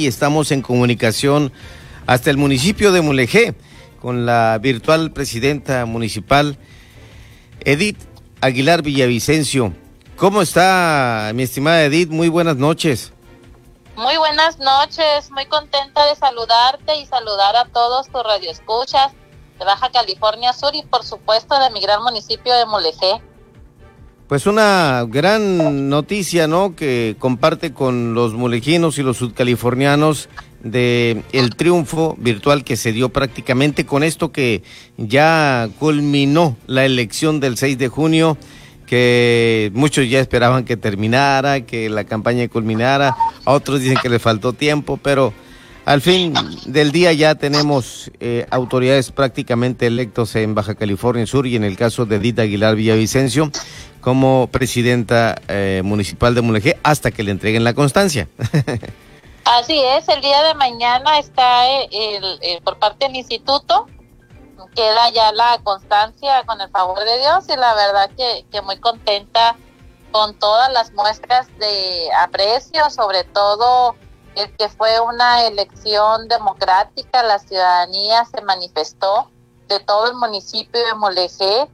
Y estamos en comunicación hasta el municipio de Mulegé con la virtual presidenta municipal, Edith Aguilar Villavicencio. ¿Cómo está, mi estimada Edith? Muy buenas noches. Muy buenas noches, muy contenta de saludarte y saludar a todos tus radioescuchas de Baja California Sur y por supuesto de mi gran municipio de Mulegé. Pues una gran noticia, ¿no?, que comparte con los mulejinos y los sudcalifornianos de el triunfo virtual que se dio prácticamente con esto que ya culminó la elección del 6 de junio, que muchos ya esperaban que terminara, que la campaña culminara, a otros dicen que les faltó tiempo, pero al fin del día ya tenemos autoridades prácticamente electos en Baja California Sur y en el caso de Edith Aguilar Villavicencio como presidenta municipal de Mulegé hasta que le entreguen la constancia. Así es, el día de mañana está por parte del instituto, queda ya la constancia con el favor de Dios y la verdad que muy contenta con todas las muestras de aprecio, sobre todo el que fue una elección democrática, la ciudadanía se manifestó de todo el municipio de Mulegé,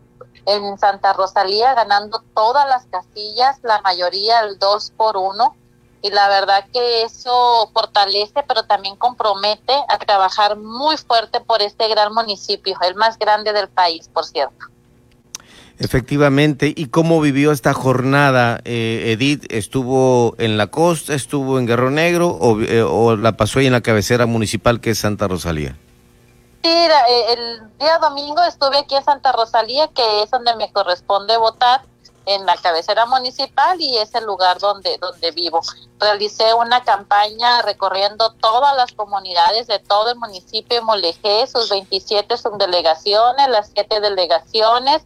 en Santa Rosalía, ganando todas las casillas, la mayoría el 2-1, y la verdad que eso fortalece, pero también compromete a trabajar muy fuerte por este gran municipio, el más grande del país, por cierto. Efectivamente, ¿y cómo vivió esta jornada, Edith? ¿Estuvo en la costa, estuvo en Guerrero Negro o la pasó ahí en la cabecera municipal que es Santa Rosalía? Sí, el día domingo estuve aquí en Santa Rosalía, que es donde me corresponde votar, en la cabecera municipal y es el lugar donde vivo. Realicé una campaña recorriendo todas las comunidades de todo el municipio de Mulegé, sus 27 subdelegaciones, las 7 delegaciones,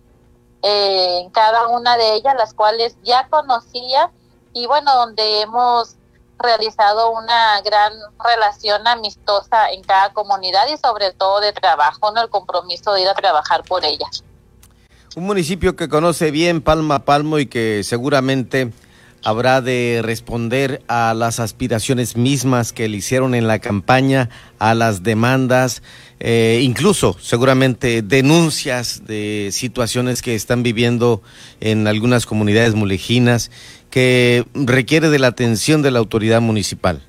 en cada una de ellas, las cuales ya conocía, y bueno, donde hemos realizado una gran relación amistosa en cada comunidad y sobre todo de trabajo, ¿no?, el compromiso de ir a trabajar por ella. Un municipio que conoce bien palmo a palmo y que seguramente habrá de responder a las aspiraciones mismas que le hicieron en la campaña, a las demandas, incluso seguramente denuncias de situaciones que están viviendo en algunas comunidades mulejinas que requiere de la atención de la autoridad municipal.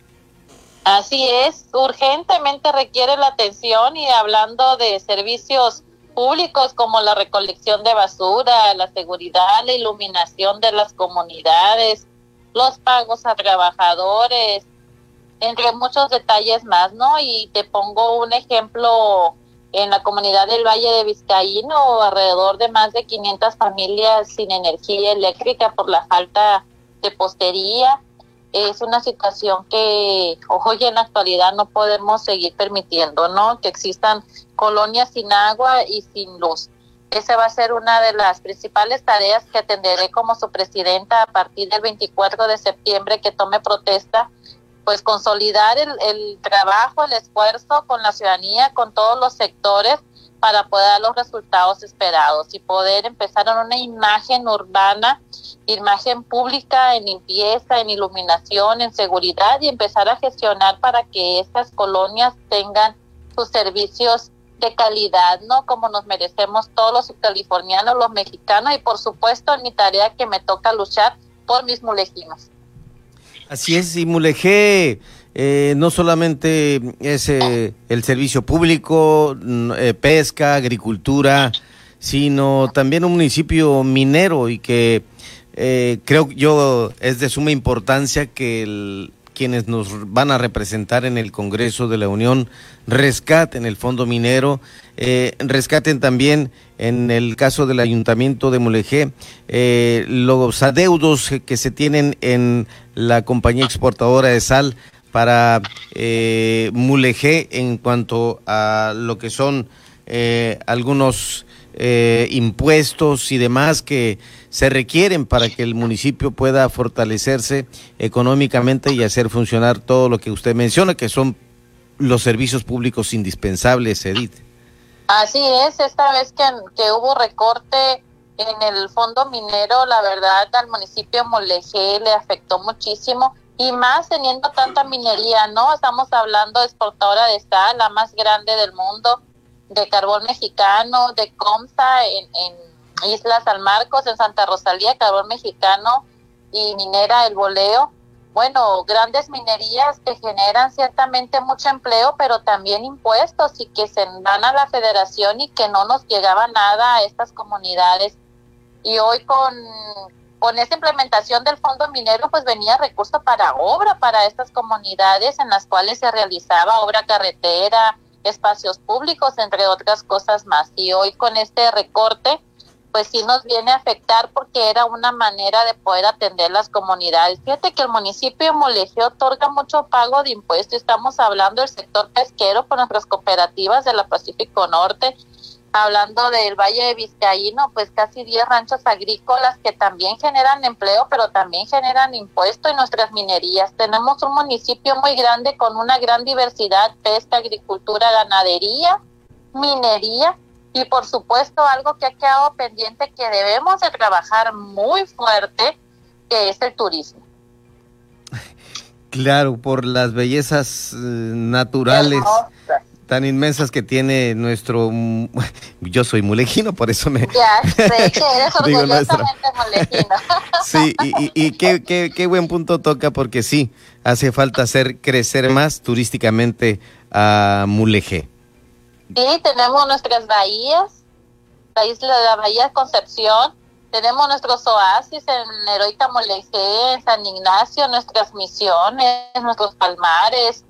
Así es, urgentemente requiere la atención y hablando de servicios públicos como la recolección de basura, la seguridad, la iluminación de las comunidades, los pagos a trabajadores, entre muchos detalles más, ¿no? Y te pongo un ejemplo, en la comunidad del Valle de Vizcaíno, alrededor de más de 500 familias sin energía eléctrica por la falta de postería. Es una situación que, ojo, y en la actualidad no podemos seguir permitiendo, ¿no?, que existan colonias sin agua y sin luz. Esa va a ser una de las principales tareas que atenderé como su presidenta a partir del 24 de septiembre que tome protesta, pues consolidar el trabajo, el esfuerzo con la ciudadanía, con todos los sectores para poder dar los resultados esperados y poder empezar en una imagen urbana, imagen pública, en limpieza, en iluminación, en seguridad y empezar a gestionar para que estas colonias tengan sus servicios de calidad, ¿no?, como nos merecemos todos los californianos, los mexicanos y por supuesto en mi tarea que me toca luchar por mis mulejinos. Así es, y Mulegé no solamente es el servicio público, pesca, agricultura, sino también un municipio minero y que creo yo es de suma importancia que quienes nos van a representar en el Congreso de la Unión rescaten el fondo minero, rescaten también en el caso del Ayuntamiento de Mulegé los adeudos que se tienen en la compañía exportadora de sal para Mulegé en cuanto a lo que son algunos impuestos y demás que se requieren para que el municipio pueda fortalecerse económicamente y hacer funcionar todo lo que usted menciona, que son los servicios públicos indispensables, Edith. Así es, esta vez que hubo recorte en el fondo minero, la verdad al municipio de Mulegé le afectó muchísimo Y más teniendo tanta minería, ¿no? Estamos hablando de exportadora de sal, la más grande del mundo, de Carbón Mexicano, de Comsa en Isla San Marcos, en Santa Rosalía, Carbón Mexicano y Minera El Boleo. Bueno, grandes minerías que generan ciertamente mucho empleo, pero también impuestos y que se van a la federación y que no nos llegaba nada a estas comunidades. Y hoy con esta implementación del fondo minero, pues venía recurso para obra para estas comunidades en las cuales se realizaba obra carretera, espacios públicos, entre otras cosas más. Y hoy con este recorte, pues sí nos viene a afectar porque era una manera de poder atender las comunidades. Fíjate que el municipio de Mulegé otorga mucho pago de impuestos. Estamos hablando del sector pesquero con nuestras cooperativas de la Pacífico Norte, hablando del Valle de Vizcaíno, pues casi 10 ranchos agrícolas que también generan empleo, pero también generan impuesto en nuestras minerías. Tenemos un municipio muy grande con una gran diversidad, pesca, agricultura, ganadería, minería. Y por supuesto algo que ha quedado pendiente que debemos de trabajar muy fuerte, que es el turismo. Claro, por las bellezas naturales tan inmensas que tiene nuestro... Yo soy mulejino, por eso me... Ya sé que eres orgullosamente mulejino. Sí, y qué buen punto toca, porque sí, hace falta hacer crecer más turísticamente a Mulegé. Sí, tenemos nuestras bahías, la Bahía de Concepción, tenemos nuestros oasis en Heroica Mulegé, en San Ignacio, nuestras misiones, nuestros palmares,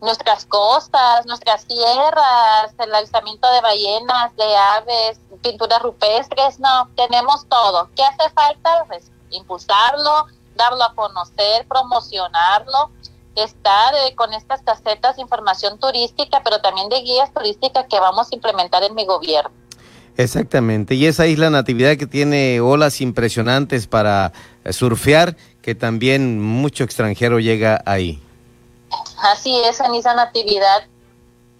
nuestras costas, nuestras sierras, el avistamiento de ballenas, de aves, pinturas rupestres, no, tenemos todo. ¿Qué hace falta? Pues impulsarlo, darlo a conocer, promocionarlo. Estar con estas casetas de información turística, pero también de guías turísticas que vamos a implementar en mi gobierno. Exactamente, y esa Isla Natividad que tiene olas impresionantes para surfear, que también mucho extranjero llega ahí. Así es, en Isla Natividad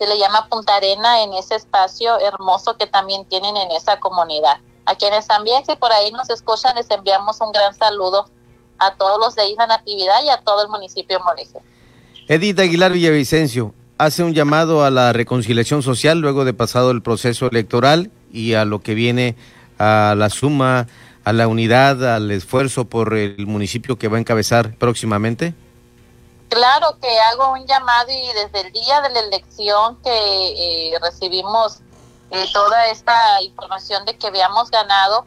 se le llama Punta Arena, en ese espacio hermoso que también tienen en esa comunidad. A quienes también, si por ahí nos escuchan, les enviamos un gran saludo a todos los de Isla Natividad y a todo el municipio de Mulegé. Edith Aguilar Villavicencio hace un llamado a la reconciliación social luego de pasado el proceso electoral y a lo que viene, a la suma, a la unidad, al esfuerzo por el municipio que va a encabezar próximamente. Claro que hago un llamado, y desde el día de la elección que recibimos toda esta información de que habíamos ganado,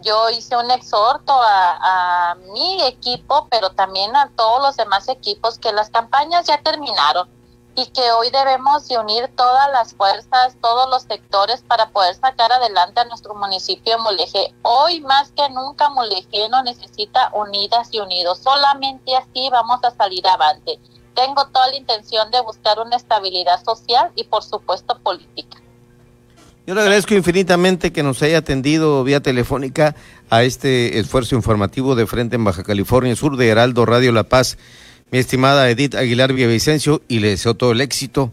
yo hice un exhorto a mi equipo, pero también a todos los demás equipos, que las campañas ya terminaron y que hoy debemos de unir todas las fuerzas, todos los sectores para poder sacar adelante a nuestro municipio de Mulegé. Hoy más que nunca Mulegé nos necesita unidas y unidos, solamente así vamos a salir avante. Tengo toda la intención de buscar una estabilidad social y por supuesto política. Yo le agradezco infinitamente que nos haya atendido vía telefónica a este esfuerzo informativo de Frente en Baja California Sur de Heraldo Radio La Paz. Mi estimada Edith Aguilar Villavicencio, y le deseo todo el éxito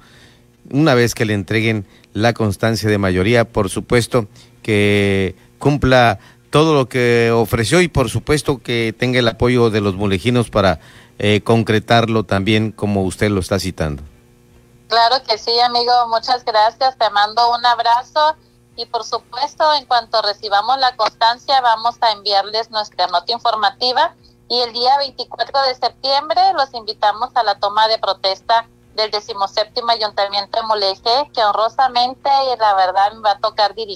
una vez que le entreguen la constancia de mayoría, por supuesto que cumpla todo lo que ofreció y por supuesto que tenga el apoyo de los mulejinos para concretarlo también como usted lo está citando. Claro que sí, amigo, muchas gracias, te mando un abrazo y por supuesto en cuanto recibamos la constancia vamos a enviarles nuestra nota informativa y el día 24 de septiembre los invitamos a la toma de protesta del 17º Ayuntamiento de Mulegé, que honrosamente y la verdad me va a tocar dirigir.